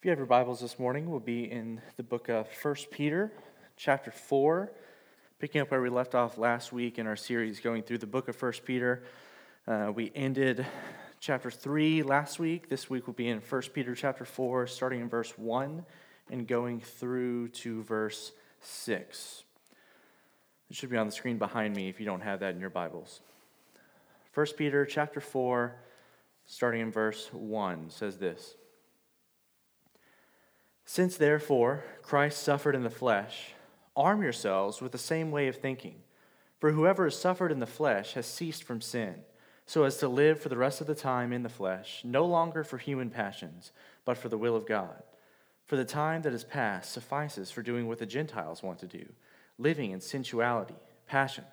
If you have your Bibles this morning, we'll be in the book of 1 Peter, chapter 4, picking up where we left off last week in our series going through the book of 1 Peter. We ended chapter 3 last week. This week we'll be in 1 Peter chapter 4, starting in verse 1 and going through to verse 6. It should be on the screen behind me if you don't have that in your Bibles. 1 Peter chapter 4, starting in verse 1, says this. Since therefore Christ suffered in the flesh, arm yourselves with the same way of thinking. For whoever has suffered in the flesh has ceased from sin, so as to live for the rest of the time in the flesh, no longer for human passions, but for the will of God. For the time that is past suffices for doing what the Gentiles want to do, living in sensuality, passions,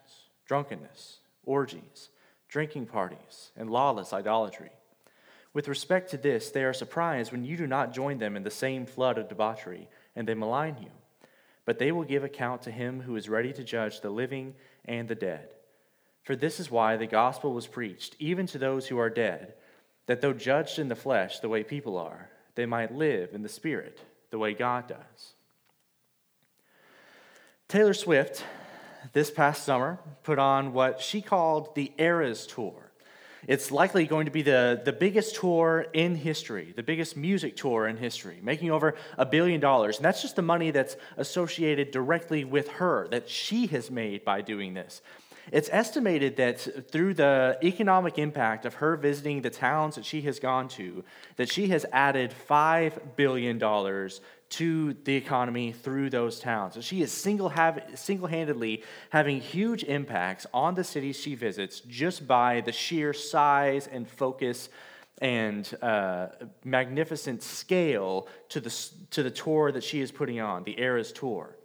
drunkenness, orgies, drinking parties, and lawless idolatry. With respect to this, they are surprised when you do not join them in the same flood of debauchery, and they malign you. But they will give account to him who is ready to judge the living and the dead. For this is why the gospel was preached, even to those who are dead, that though judged in the flesh the way people are, they might live in the spirit the way God does. Taylor Swift, this past summer, put on what she called the Eras Tour. It's likely going to be the biggest tour in history, the biggest music tour in history, making over $1 billion. And that's just the money that's associated directly with her, that she has made by doing this. It's estimated that through the economic impact of her visiting the towns that she has gone to, that she has added $5 billion to the economy through those towns. So she is single-handedly having huge impacts on the cities she visits just by the sheer size and focus and magnificent scale to the tour that she is putting on, the Eras Tour.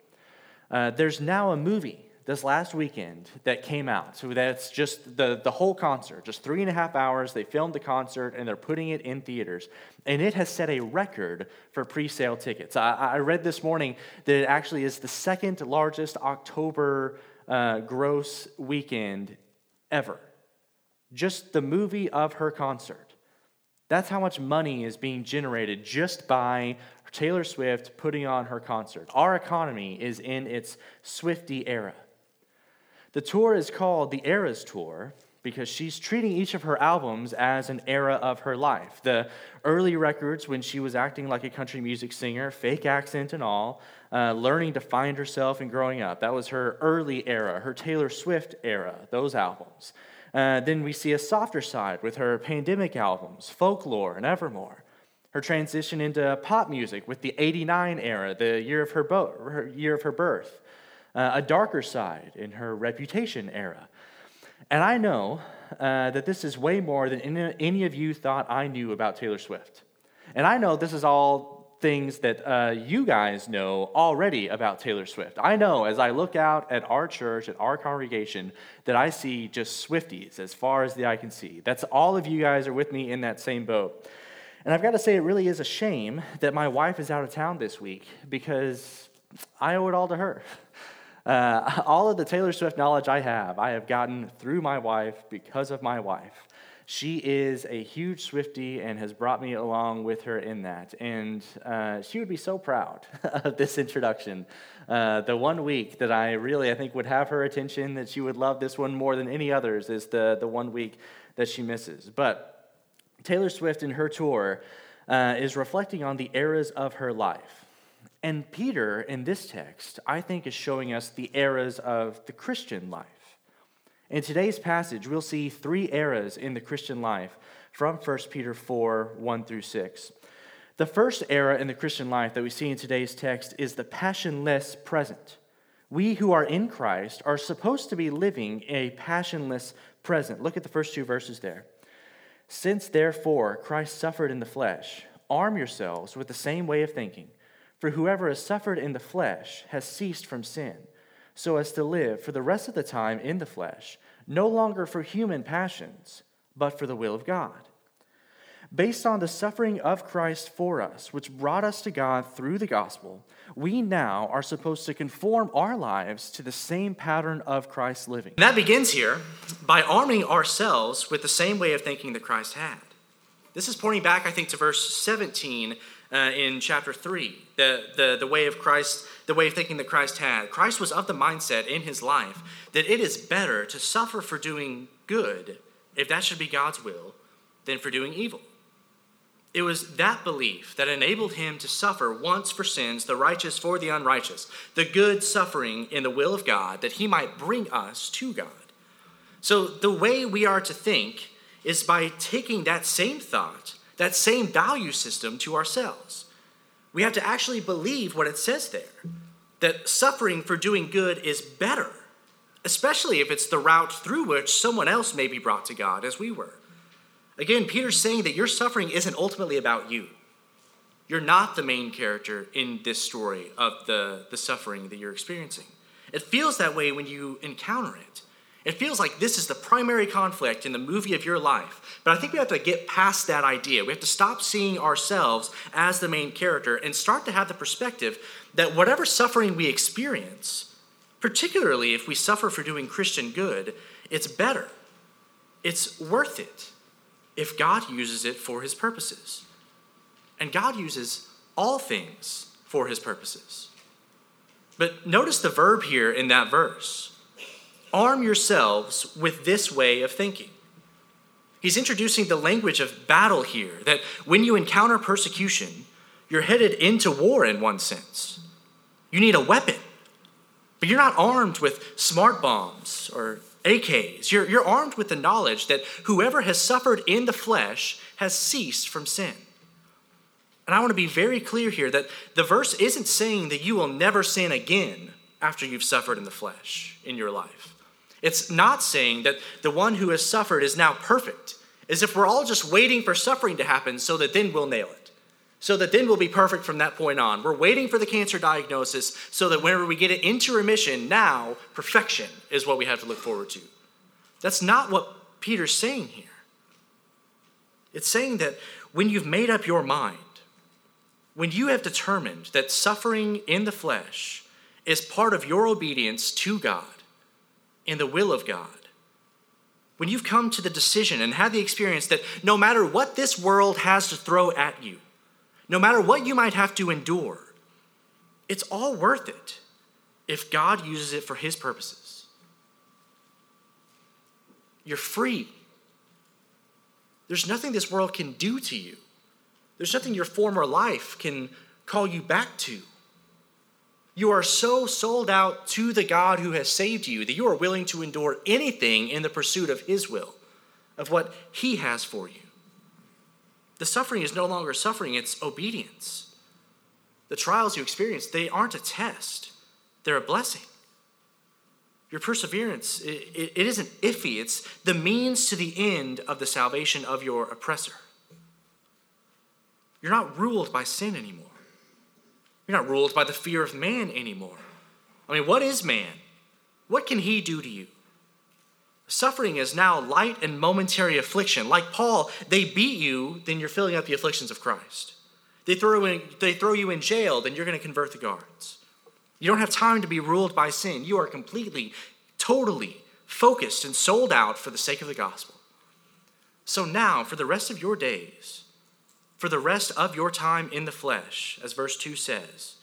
There's now a movie this last weekend that came out. So that's just the whole concert, just 3.5 hours. They filmed the concert, and they're putting it in theaters. And it has set a record for pre-sale tickets. I read this morning that it actually is the second largest October gross weekend ever. Just the movie of her concert. That's how much money is being generated just by Taylor Swift putting on her concert. Our economy is in its Swiftie era. The tour is called the Eras Tour because she's treating each of her albums as an era of her life. The early records when she was acting like a country music singer, fake accent and all, learning to find herself and growing up. That was her early era, her Taylor Swift era, those albums. Then we see a softer side with her pandemic albums, Folklore and Evermore. Her transition into pop music with the '89 era, the year of her birth. A darker side in her Reputation era. And I know that this is way more than any of you thought I knew about Taylor Swift. And I know this is all things that you guys know already about Taylor Swift. I know as I look out at our church, at our congregation, that I see just Swifties as far as the eye can see. That's all of you guys are with me in that same boat. And I've got to say it really is a shame that my wife is out of town this week because I owe it all to her. All of the Taylor Swift knowledge I have gotten through my wife because of my wife. She is a huge Swiftie and has brought me along with her in that. And she would be so proud of this introduction. The 1 week that I think would have her attention, that she would love this one more than any others, is the 1 week that she misses. But Taylor Swift in her tour is reflecting on the eras of her life. And Peter, in this text, I think is showing us the eras of the Christian life. In today's passage, we'll see three eras in the Christian life from 1 Peter 4, 1 through 6. The first era in the Christian life that we see in today's text is the passionless present. We who are in Christ are supposed to be living a passionless present. Look at the first two verses there. Since, therefore, Christ suffered in the flesh, arm yourselves with the same way of thinking. For whoever has suffered in the flesh has ceased from sin, so as to live for the rest of the time in the flesh, no longer for human passions, but for the will of God. Based on the suffering of Christ for us, which brought us to God through the gospel, we now are supposed to conform our lives to the same pattern of Christ's living. And that begins here by arming ourselves with the same way of thinking that Christ had. This is pointing back, I think, to verse 17 in chapter 3, the way of Christ, the way of thinking that Christ had. Christ was of the mindset in his life that it is better to suffer for doing good, if that should be God's will, than for doing evil. It was that belief that enabled him to suffer once for sins, the righteous for the unrighteous, the good suffering in the will of God, that he might bring us to God. So the way we are to think is by taking that same thought, that same value system to ourselves. We have to actually believe what it says there, that suffering for doing good is better, especially if it's the route through which someone else may be brought to God as we were. Again, Peter's saying that your suffering isn't ultimately about you. You're not the main character in this story of the suffering that you're experiencing. It feels that way when you encounter it. It feels like this is the primary conflict in the movie of your life. But I think we have to get past that idea. We have to stop seeing ourselves as the main character and start to have the perspective that whatever suffering we experience, particularly if we suffer for doing Christian good, it's better. It's worth it. If God uses it for his purposes. And God uses all things for his purposes. But notice the verb here in that verse. Arm yourselves with this way of thinking. He's introducing the language of battle here, that when you encounter persecution, you're headed into war in one sense. You need a weapon, but you're not armed with smart bombs or AKs. You're armed with the knowledge that whoever has suffered in the flesh has ceased from sin. And I want to be very clear here that the verse isn't saying that you will never sin again after you've suffered in the flesh in your life. It's not saying that the one who has suffered is now perfect, as if we're all just waiting for suffering to happen so that then we'll nail it, so that then we'll be perfect from that point on. We're waiting for the cancer diagnosis so that whenever we get it into remission, now perfection is what we have to look forward to. That's not what Peter's saying here. It's saying that when you've made up your mind, when you have determined that suffering in the flesh is part of your obedience to God and the will of God, when you've come to the decision and had the experience that no matter what this world has to throw at you, no matter what you might have to endure, it's all worth it if God uses it for his purposes. You're free. There's nothing this world can do to you. There's nothing your former life can call you back to. You are so sold out to the God who has saved you that you are willing to endure anything in the pursuit of his will, of what he has for you. The suffering is no longer suffering, it's obedience. The trials you experience, they aren't a test. They're a blessing. Your perseverance, it isn't iffy. It's the means to the end of the salvation of your oppressor. You're not ruled by sin anymore. You're not ruled by the fear of man anymore. I mean, what is man? What can he do to you? Suffering is now light and momentary affliction. Like Paul, they beat you, then you're filling up the afflictions of Christ. They throw you in jail, then you're going to convert the guards. You don't have time to be ruled by sin. You are completely, totally focused and sold out for the sake of the gospel. So now, for the rest of your days, for the rest of your time in the flesh, as verse 2 says,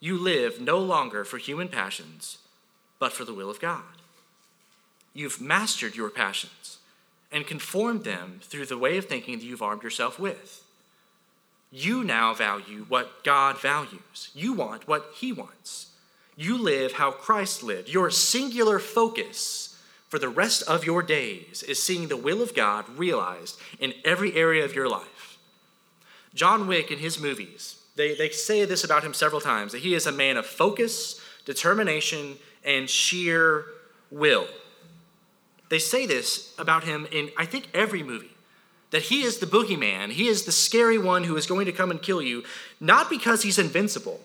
you live no longer for human passions, but for the will of God. You've mastered your passions and conformed them through the way of thinking that you've armed yourself with. You now value what God values. You want what he wants. You live how Christ lived. Your singular focus for the rest of your days is seeing the will of God realized in every area of your life. John Wick, in his movies, they say this about him several times, that he is a man of focus, determination, and sheer will. They say this about him in, I think, every movie, that he is the boogeyman. He is the scary one who is going to come and kill you, not because he's invincible,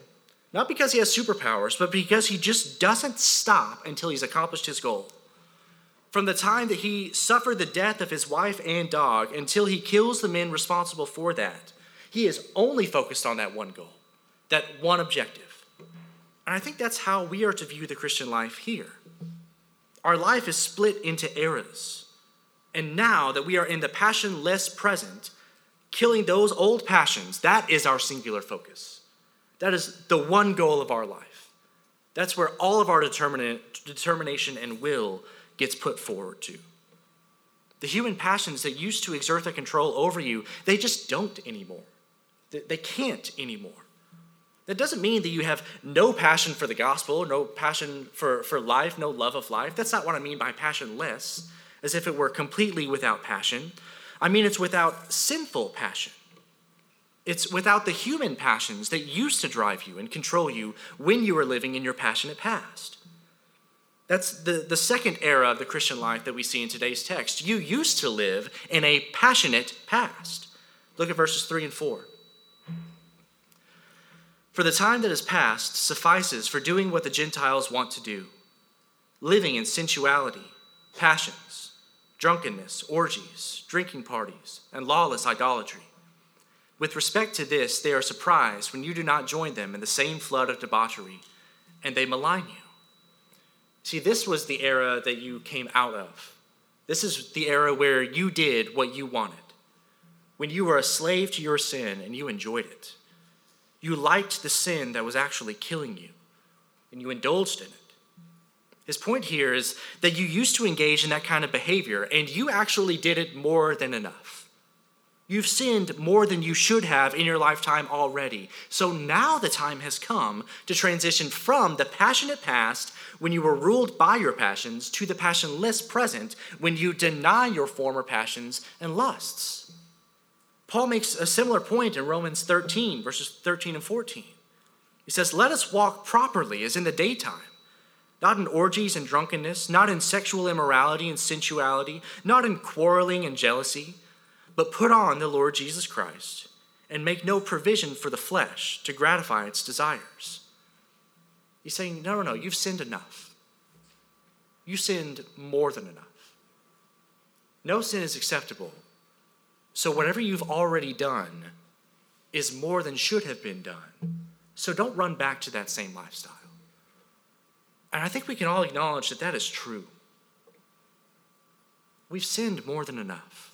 not because he has superpowers, but because he just doesn't stop until he's accomplished his goal. From the time that he suffered the death of his wife and dog until he kills the men responsible for that, he is only focused on that one goal, that one objective. And I think that's how we are to view the Christian life here. Our life is split into eras. And now that we are in the passionless present, killing those old passions, that is our singular focus. That is the one goal of our life. That's where all of our determination and will gets put forward to. The human passions that used to exert their control over you, they just don't anymore. They can't anymore. That doesn't mean that you have no passion for the gospel, no passion for life, no love of life. That's not what I mean by passionless, as if it were completely without passion. I mean it's without sinful passion. It's without the human passions that used to drive you and control you when you were living in your passionate past. That's the second era of the Christian life that we see in today's text. You used to live in a passionate past. Look at verses 3 and 4. For the time that has passed suffices for doing what the Gentiles want to do, living in sensuality, passions, drunkenness, orgies, drinking parties, and lawless idolatry. With respect to this, they are surprised when you do not join them in the same flood of debauchery, and they malign you. See, this was the era that you came out of. This is the era where you did what you wanted. When you were a slave to your sin and you enjoyed it. You liked the sin that was actually killing you, and you indulged in it. His point here is that you used to engage in that kind of behavior, and you actually did it more than enough. You've sinned more than you should have in your lifetime already. So now the time has come to transition from the passionate past, when you were ruled by your passions, to the passionless present, when you deny your former passions and lusts. Paul makes a similar point in Romans 13, verses 13 and 14. He says, let us walk properly as in the daytime, not in orgies and drunkenness, not in sexual immorality and sensuality, not in quarreling and jealousy, but put on the Lord Jesus Christ and make no provision for the flesh to gratify its desires. He's saying, no, you've sinned enough. You sinned more than enough. No sin is acceptable. So whatever you've already done is more than should have been done. So don't run back to that same lifestyle. And I think we can all acknowledge that that is true. We've sinned more than enough.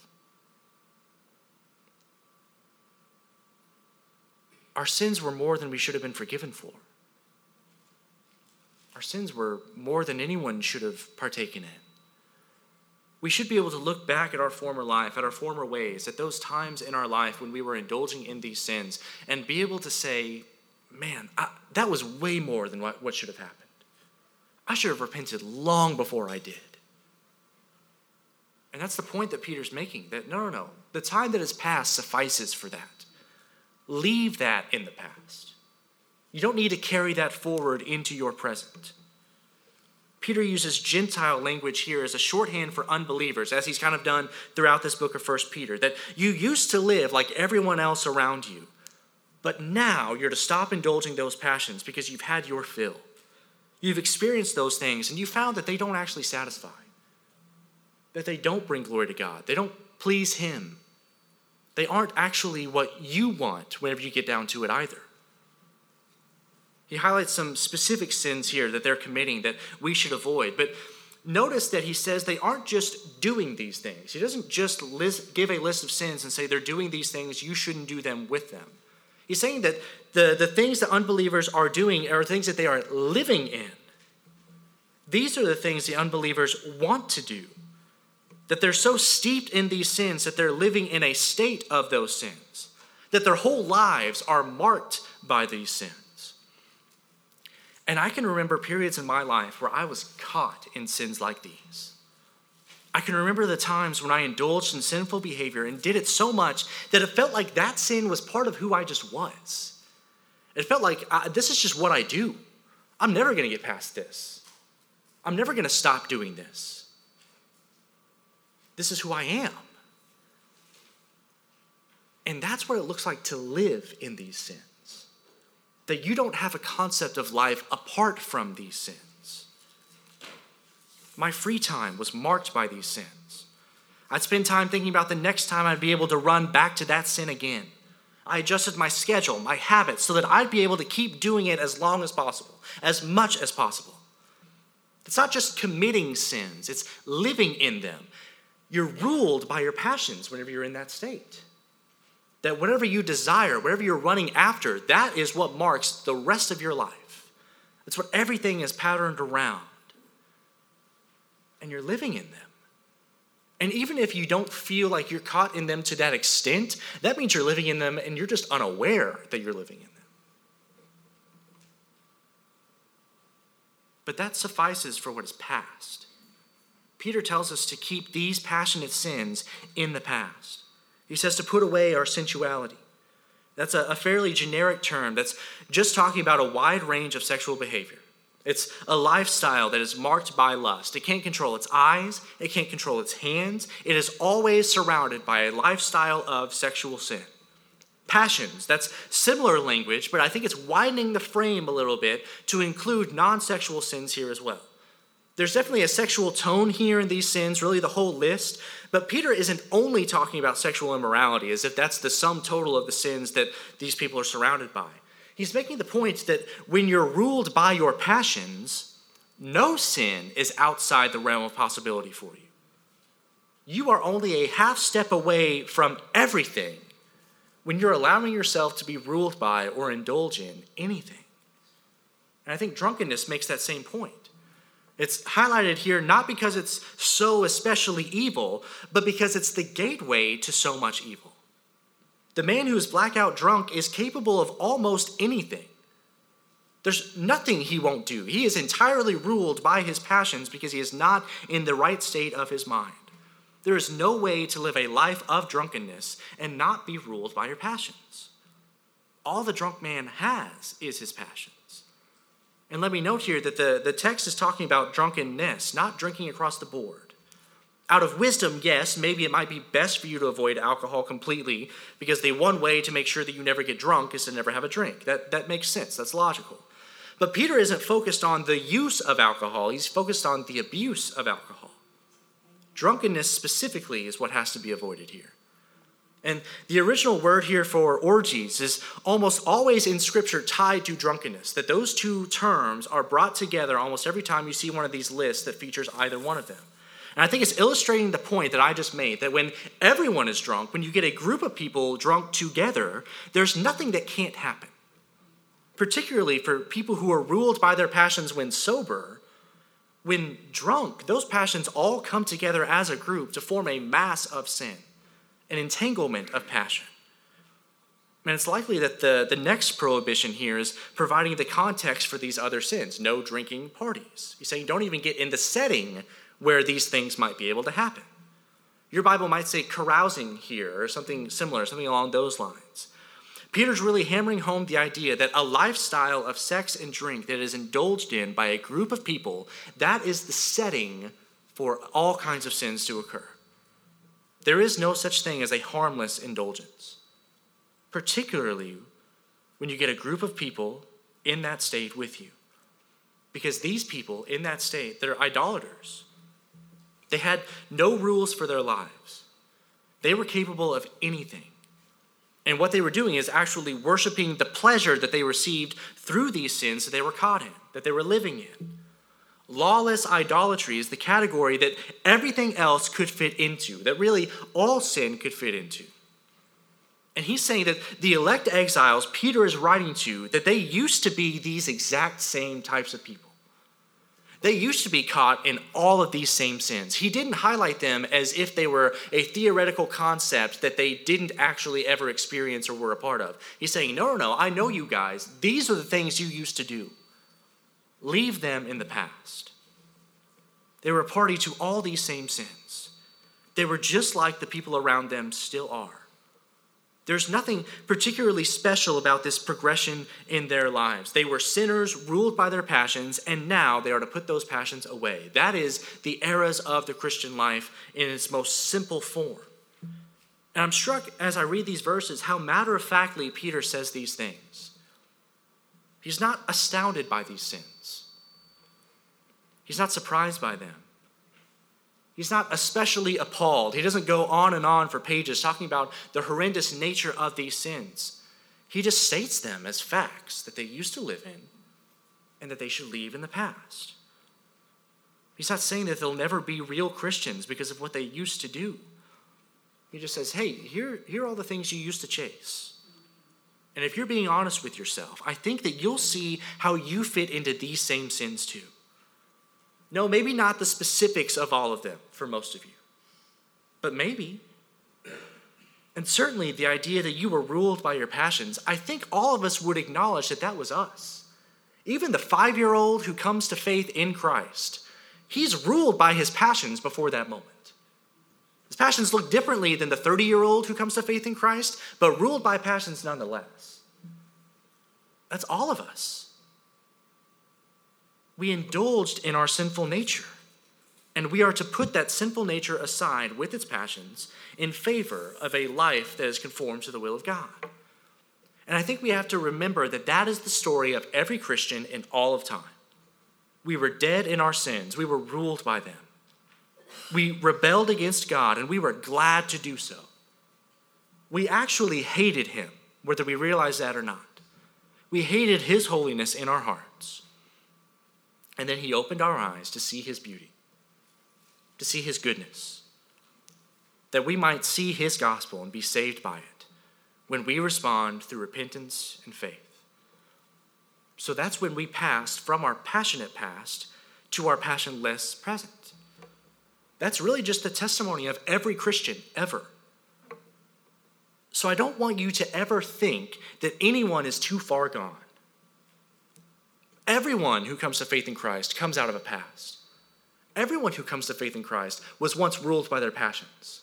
Our sins were more than we should have been forgiven for. Our sins were more than anyone should have partaken in. We should be able to look back at our former life, at our former ways, at those times in our life when we were indulging in these sins, and be able to say, man, that was way more than what should have happened. I should have repented long before I did. And that's the point that Peter's making, that no, the time that has passed suffices for that. Leave that in the past. You don't need to carry that forward into your present. Peter uses Gentile language here as a shorthand for unbelievers, as he's kind of done throughout this book of 1 Peter, that you used to live like everyone else around you, but now you're to stop indulging those passions because you've had your fill. You've experienced those things, and you found that they don't actually satisfy, that they don't bring glory to God, they don't please Him. They aren't actually what you want whenever you get down to it either. He highlights some specific sins here that they're committing that we should avoid. But notice that he says they aren't just doing these things. He doesn't just give a list of sins and say they're doing these things, you shouldn't do them with them. He's saying that the things that unbelievers are doing are things that they are living in. These are the things the unbelievers want to do. That they're so steeped in these sins that they're living in a state of those sins, that their whole lives are marked by these sins. And I can remember periods in my life where I was caught in sins like these. I can remember the times when I indulged in sinful behavior and did it so much that it felt like that sin was part of who I just was. It felt like this is just what I do. I'm never going to get past this. I'm never going to stop doing this. This is who I am. And that's what it looks like to live in these sins. That you don't have a concept of life apart from these sins. My free time was marked by these sins. I'd spend time thinking about the next time I'd be able to run back to that sin again. I adjusted my schedule, my habits, so that I'd be able to keep doing it as long as possible, as much as possible. It's not just committing sins, it's living in them. You're ruled by your passions whenever you're in that state. that whatever you desire, whatever you're running after, that is what marks the rest of your life. That's what everything is patterned around. And you're living in them. And even if you don't feel like you're caught in them to that extent, that means you're living in them and you're just unaware that you're living in them. But that suffices for what is past. Peter tells us to keep these passionate sins in the past. He says to put away our sensuality. That's a fairly generic term that's just talking about a wide range of sexual behavior. It's a lifestyle that is marked by lust. It can't control its eyes. It can't control its hands. It is always surrounded by a lifestyle of sexual sin. Passions, that's similar language, but I think it's widening the frame a little bit to include non-sexual sins here as well. There's definitely a sexual tone here in these sins, really the whole list, but Peter isn't only talking about sexual immorality as if that's the sum total of the sins that these people are surrounded by. He's making the point that when you're ruled by your passions, no sin is outside the realm of possibility for you. You are only a half step away from everything when you're allowing yourself to be ruled by or indulge in anything. And I think drunkenness makes that same point. It's highlighted here not because it's so especially evil, but because it's the gateway to so much evil. The man who is blackout drunk is capable of almost anything. There's nothing he won't do. He is entirely ruled by his passions because he is not in the right state of his mind. There is no way to live a life of drunkenness and not be ruled by your passions. All the drunk man has is his passions. And let me note here that the text is talking about drunkenness, not drinking across the board. Out of wisdom, yes, maybe it might be best for you to avoid alcohol completely because the one way to make sure that you never get drunk is to never have a drink. That makes sense. That's logical. But Peter isn't focused on the use of alcohol. He's focused on the abuse of alcohol. Drunkenness specifically is what has to be avoided here. And the original word here for orgies is almost always in Scripture tied to drunkenness, that those two terms are brought together almost every time you see one of these lists that features either one of them. And I think it's illustrating the point that I just made, that when everyone is drunk, when you get a group of people drunk together, there's nothing that can't happen. Particularly for people who are ruled by their passions when sober, when drunk, those passions all come together as a group to form a mass of sin, an entanglement of passion. And it's likely that the next prohibition here is providing the context for these other sins, no drinking parties. He's saying don't even get in the setting where these things might be able to happen. Your Bible might say carousing here or something similar, something along those lines. Peter's really hammering home the idea that a lifestyle of sex and drink that is indulged in by a group of people, that is the setting for all kinds of sins to occur. There is no such thing as a harmless indulgence, particularly when you get a group of people in that state with you. Because these people in that state, they're idolaters. They had no rules for their lives. They were capable of anything. And what they were doing is actually worshiping the pleasure that they received through these sins that they were caught in, that they were living in. Lawless idolatry is the category that everything else could fit into, that really all sin could fit into. And he's saying that the elect exiles Peter is writing to, that they used to be these exact same types of people. They used to be caught in all of these same sins. He didn't highlight them as if they were a theoretical concept that they didn't actually ever experience or were a part of. He's saying, no, I know you guys. These are the things you used to do. Leave them in the past. They were a party to all these same sins. They were just like the people around them still are. There's nothing particularly special about this progression in their lives. They were sinners ruled by their passions, and now they are to put those passions away. That is the eras of the Christian life in its most simple form. And I'm struck as I read these verses how matter-of-factly Peter says these things. He's not astounded by these sins. He's not surprised by them. He's not especially appalled. He doesn't go on and on for pages talking about the horrendous nature of these sins. He just states them as facts that they used to live in and that they should leave in the past. He's not saying that they'll never be real Christians because of what they used to do. He just says, hey, here are all the things you used to chase. And if you're being honest with yourself, I think that you'll see how you fit into these same sins too. No, maybe not the specifics of all of them for most of you, but maybe. And certainly the idea that you were ruled by your passions, I think all of us would acknowledge that that was us. Even the 5-year-old who comes to faith in Christ, he's ruled by his passions before that moment. His passions look differently than the 30-year-old who comes to faith in Christ, but ruled by passions nonetheless. That's all of us. We indulged in our sinful nature, and we are to put that sinful nature aside with its passions in favor of a life that is conformed to the will of God. And I think we have to remember that that is the story of every Christian in all of time. We were dead in our sins. We were ruled by them. We rebelled against God, and we were glad to do so. We actually hated him, whether we realized that or not. We hated his holiness in our hearts. And then he opened our eyes to see his beauty, to see his goodness, that we might see his gospel and be saved by it when we respond through repentance and faith. So that's when we passed from our passionate past to our passionless present. That's really just the testimony of every Christian ever. So I don't want you to ever think that anyone is too far gone. Everyone who comes to faith in Christ comes out of a past. Everyone who comes to faith in Christ was once ruled by their passions.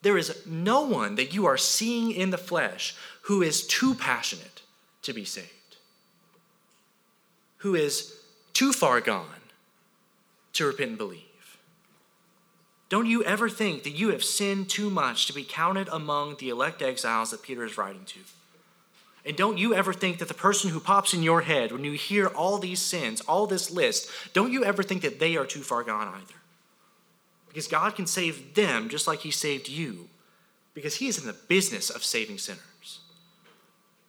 There is no one that you are seeing in the flesh who is too passionate to be saved, who is too far gone to repent and believe. Don't you ever think that you have sinned too much to be counted among the elect exiles that Peter is writing to. And don't you ever think that the person who pops in your head when you hear all these sins, all this list, don't you ever think that they are too far gone either. Because God can save them just like he saved you, because he is in the business of saving sinners.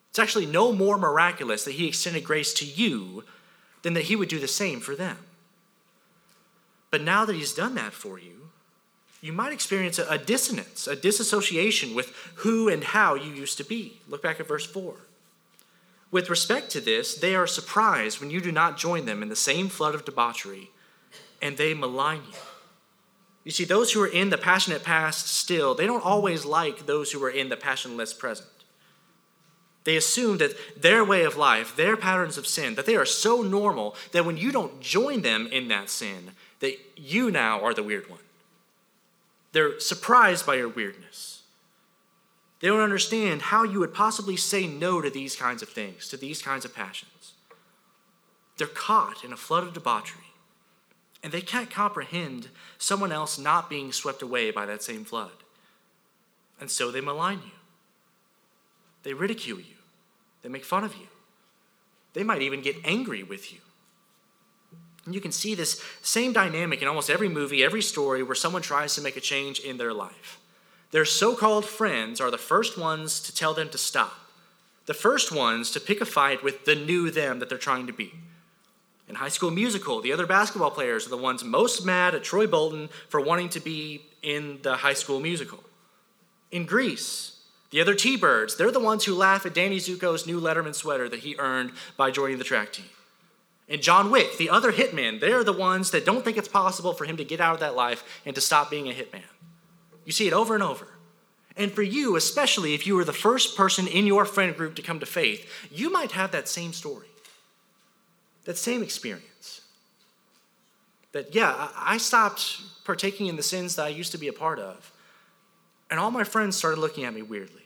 It's actually no more miraculous that he extended grace to you than that he would do the same for them. But now that he's done that for you, you might experience a dissonance, a disassociation with who and how you used to be. Look back at verse 4. With respect to this, they are surprised when you do not join them in the same flood of debauchery, and they malign you. You see, those who are in the passionate past still, they don't always like those who are in the passionless present. They assume that their way of life, their patterns of sin, that they are so normal that when you don't join them in that sin, that you now are the weird one. They're surprised by your weirdness. They don't understand how you would possibly say no to these kinds of things, to these kinds of passions. They're caught in a flood of debauchery, and they can't comprehend someone else not being swept away by that same flood. And so they malign you. They ridicule you. They make fun of you. They might even get angry with you. And you can see this same dynamic in almost every movie, every story where someone tries to make a change in their life. Their so-called friends are the first ones to tell them to stop, the first ones to pick a fight with the new them that they're trying to be. In High School Musical, the other basketball players are the ones most mad at Troy Bolton for wanting to be in the High School Musical. In Grease, the other T-Birds, they're the ones who laugh at Danny Zuko's new Letterman sweater that he earned by joining the track team. And John Wick, the other hitman, they're the ones that don't think it's possible for him to get out of that life and to stop being a hitman. You see it over and over. And for you, especially if you were the first person in your friend group to come to faith, you might have that same story, that same experience. That, yeah, I stopped partaking in the sins that I used to be a part of, and all my friends started looking at me weirdly.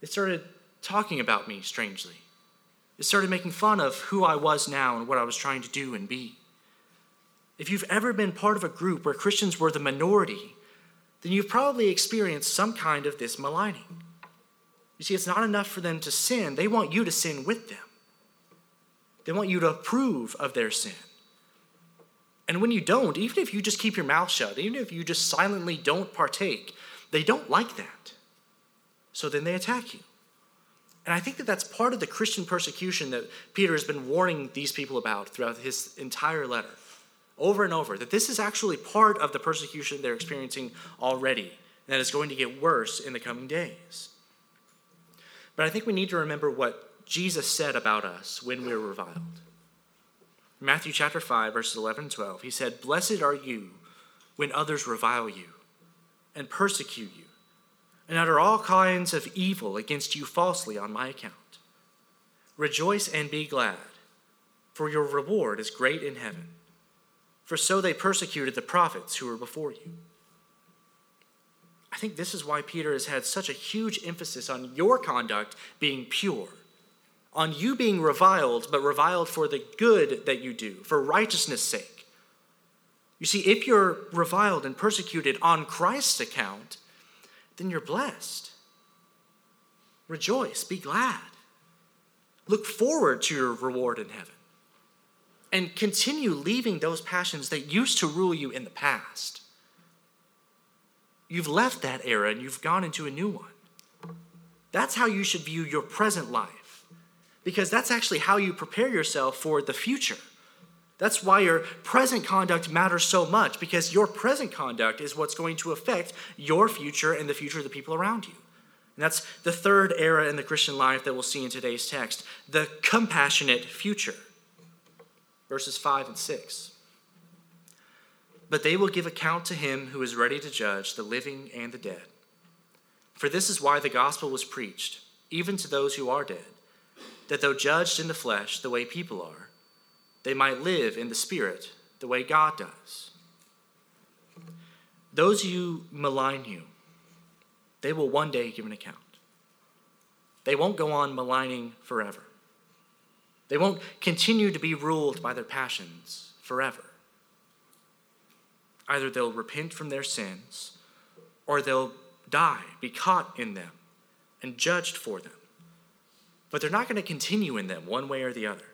They started talking about me strangely. It started making fun of who I was now and what I was trying to do and be. If you've ever been part of a group where Christians were the minority, then you've probably experienced some kind of this maligning. You see, it's not enough for them to sin. They want you to sin with them. They want you to approve of their sin. And when you don't, even if you just keep your mouth shut, even if you just silently don't partake, they don't like that. So then they attack you. And I think that that's part of the Christian persecution that Peter has been warning these people about throughout his entire letter. over and over, that this is actually part of the persecution they're experiencing already, and that it's going to get worse in the coming days. But I think we need to remember what Jesus said about us when we're reviled. Matthew chapter 5, verses 11 and 12, he said, "Blessed are you when others revile you and persecute you and utter all kinds of evil against you falsely on my account. Rejoice and be glad, for your reward is great in heaven. For so they persecuted the prophets who were before you." I think this is why Peter has had such a huge emphasis on your conduct being pure, on you being reviled, but reviled for the good that you do, for righteousness' sake. You see, if you're reviled and persecuted on Christ's account, then you're blessed. Rejoice, be glad. Look forward to your reward in heaven. And continue leaving those passions that used to rule you in the past. You've left that era and you've gone into a new one. That's how you should view your present life, because that's actually how you prepare yourself for the future. That's why your present conduct matters so much, because your present conduct is what's going to affect your future and the future of the people around you. And that's the third era in the Christian life that we'll see in today's text, the compassionate future. Verses 5 and 6. "But they will give account to him who is ready to judge the living and the dead. For this is why the gospel was preached, even to those who are dead, that though judged in the flesh the way people are, they might live in the spirit the way God does. Those who malign you, they will one day give an account. They won't go on maligning forever. They won't continue to be ruled by their passions forever. Either they'll repent from their sins, or they'll die, be caught in them, and judged for them. But they're not going to continue in them one way or the other.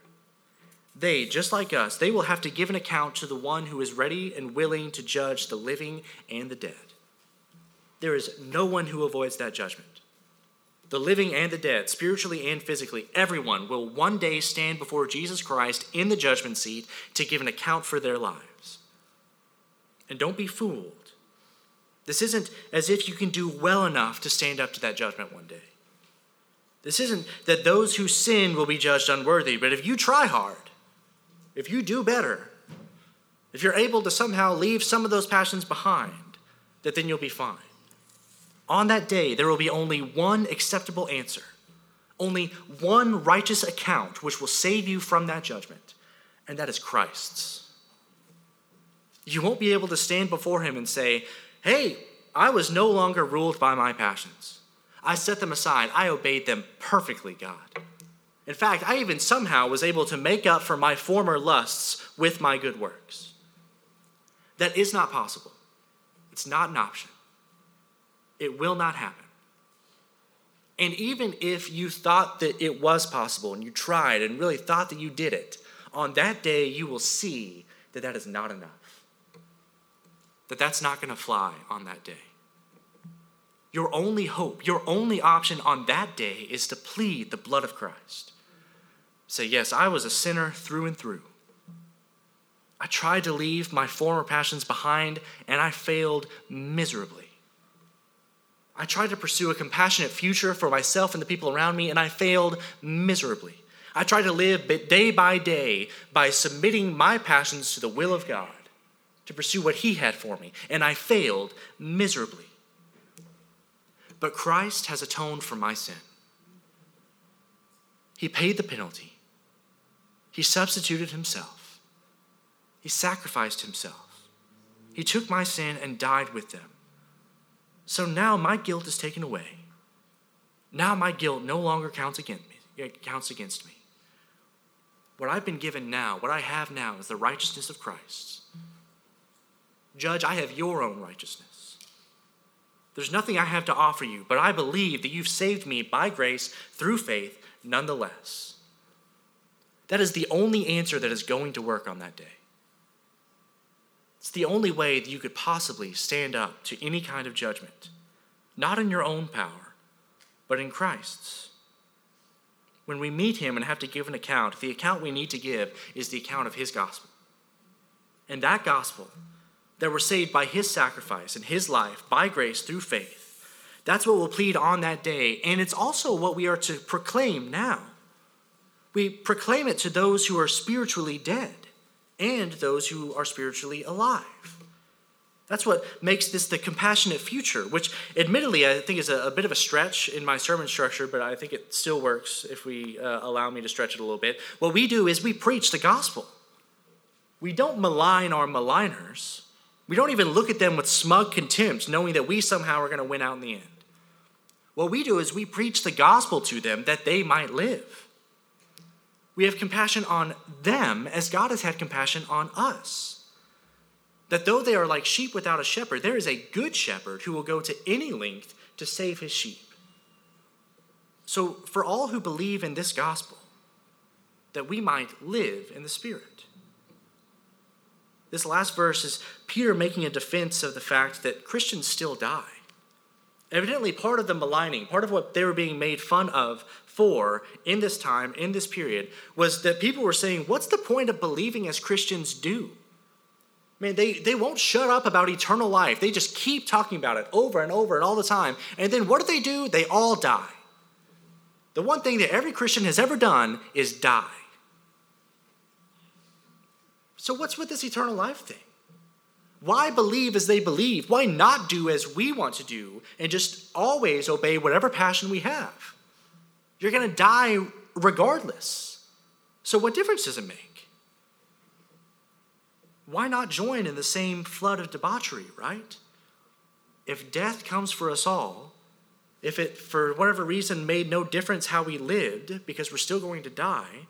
They, just like us, they will have to give an account to the one who is ready and willing to judge the living and the dead. There is no one who avoids that judgment. The living and the dead, spiritually and physically, everyone will one day stand before Jesus Christ in the judgment seat to give an account for their lives. And don't be fooled. This isn't as if you can do well enough to stand up to that judgment one day. This isn't that those who sin will be judged unworthy, but if you try hard, if you do better, if you're able to somehow leave some of those passions behind, that then you'll be fine. On that day, there will be only one acceptable answer, only one righteous account which will save you from that judgment, and that is Christ's. You won't be able to stand before him and say, "Hey, I was no longer ruled by my passions. I set them aside. I obeyed them perfectly, God. In fact, I even somehow was able to make up for my former lusts with my good works." That is not possible. It's not an option. It will not happen. And even if you thought that it was possible and you tried and really thought that you did it, on that day you will see that that is not enough. That that's not going to fly on that day. Your only hope, your only option on that day is to plead the blood of Christ. Say, "Yes, I was a sinner through and through. I tried to leave my former passions behind and I failed miserably. I tried to pursue a compassionate future for myself and the people around me, and I failed miserably. I tried to live day by day by submitting my passions to the will of God, to pursue what he had for me, and I failed miserably. But Christ has atoned for my sin. He paid the penalty. He substituted himself. He sacrificed himself. He took my sin and died with them. So now my guilt is taken away. Now my guilt no longer counts against me. What I've been given now, what I have now is the righteousness of Christ. Judge, I have your own righteousness. There's nothing I have to offer you, but I believe that you've saved me by grace through faith nonetheless." That is the only answer that is going to work on that day. It's the only way that you could possibly stand up to any kind of judgment, not in your own power, but in Christ's. When we meet him and have to give an account, the account we need to give is the account of his gospel. and that gospel, that we're saved by his sacrifice and his life, by grace, through faith. That's what we'll plead on that day, and it's also what we are to proclaim now. We proclaim it to those who are spiritually dead and those who are spiritually alive. That's what makes this the compassionate future, which admittedly I think is a bit of a stretch in my sermon structure, but I think it still works if we allow me to stretch it a little bit. What we do is we preach the gospel. We don't malign our maligners. We don't even look at them with smug contempt, knowing that we somehow are going to win out in the end. What we do is we preach the gospel to them that they might live. We have compassion on them as God has had compassion on us. That though they are like sheep without a shepherd, there is a good shepherd who will go to any length to save his sheep. So for all who believe in this gospel, that we might live in the Spirit. This last verse is Peter making a defense of the fact that Christians still die. Evidently, part of the maligning, part of what they were being made fun of for in this time, in this period, was that people were saying, what's the point of believing as Christians do? Man, they won't shut up about eternal life. They just keep talking about it over and over and all the time. And then what do? They all die. The one thing that every Christian has ever done is die. So what's with this eternal life thing? Why believe as they believe? Why not do as we want to do and just always obey whatever passion we have? You're going to die regardless. So what difference does it make? Why not join in the same flood of debauchery, right? If death comes for us all, if it, for whatever reason, made no difference how we lived, because we're still going to die,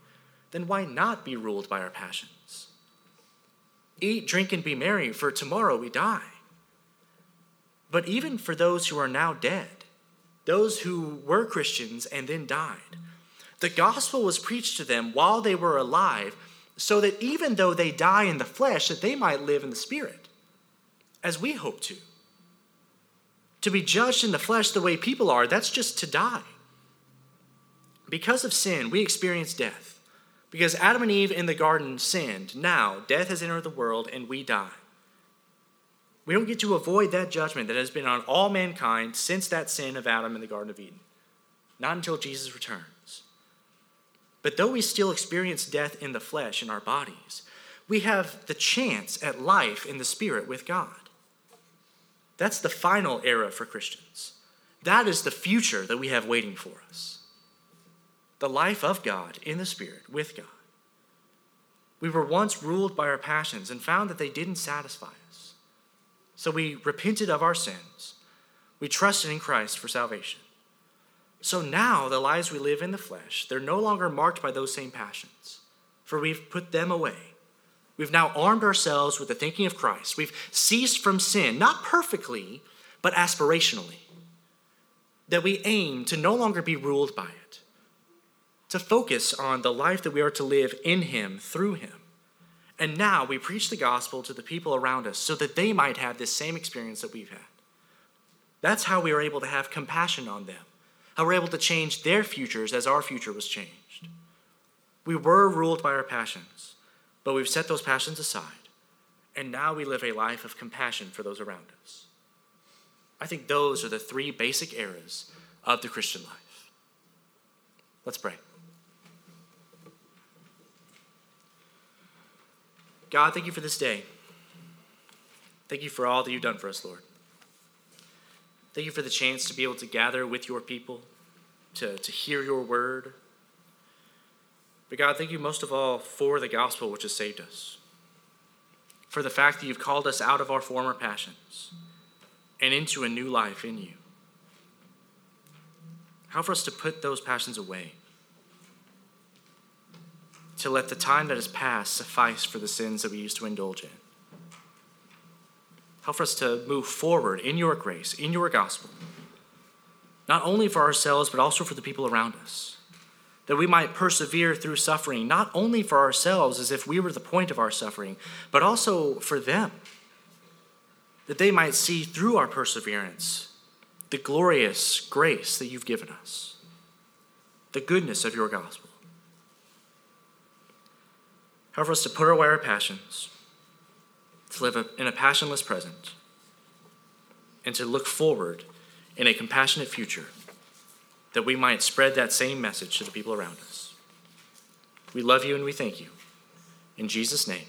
then why not be ruled by our passions? Eat, drink, and be merry, for tomorrow we die. But even for those who are now dead, those who were Christians and then died, the gospel was preached to them while they were alive, so that even though they die in the flesh, that they might live in the Spirit, as we hope to. To be judged in the flesh the way people are, that's just to die. Because of sin, we experience death. Because Adam and Eve in the garden sinned, now death has entered the world and we die. We don't get to avoid that judgment that has been on all mankind since that sin of Adam in the Garden of Eden. Not until Jesus returned. But though we still experience death in the flesh, in our bodies, we have the chance at life in the Spirit with God. That's the final era for Christians. That is the future that we have waiting for us. The life of God in the Spirit with God. We were once ruled by our passions and found that they didn't satisfy us. So we repented of our sins. We trusted in Christ for salvation. So now the lives we live in the flesh, they're no longer marked by those same passions, for we've put them away. We've now armed ourselves with the thinking of Christ. We've ceased from sin, not perfectly, but aspirationally, that we aim to no longer be ruled by it, to focus on the life that we are to live in him, through him. And now we preach the gospel to the people around us so that they might have this same experience that we've had. That's how we are able to have compassion on them. How we're able to change their futures as our future was changed. We were ruled by our passions, but we've set those passions aside, and now we live a life of compassion for those around us. I think those are the three basic eras of the Christian life. Let's pray. God, thank you for this day. Thank you for all that you've done for us, Lord. Thank you for the chance to be able to gather with your people, to hear your word. But God, thank you most of all for the gospel which has saved us, for the fact that you've called us out of our former passions and into a new life in you. Help us to put those passions away, to let the time that has passed suffice for the sins that we used to indulge in. Help us to move forward in your grace, in your gospel, not only for ourselves, but also for the people around us, that we might persevere through suffering, not only for ourselves as if we were the point of our suffering, but also for them, that they might see through our perseverance the glorious grace that you've given us, the goodness of your gospel. Help us to put away our passions, to live in a passionless present, and to look forward in a compassionate future, that we might spread that same message to the people around us. We love you and we thank you. In Jesus' name.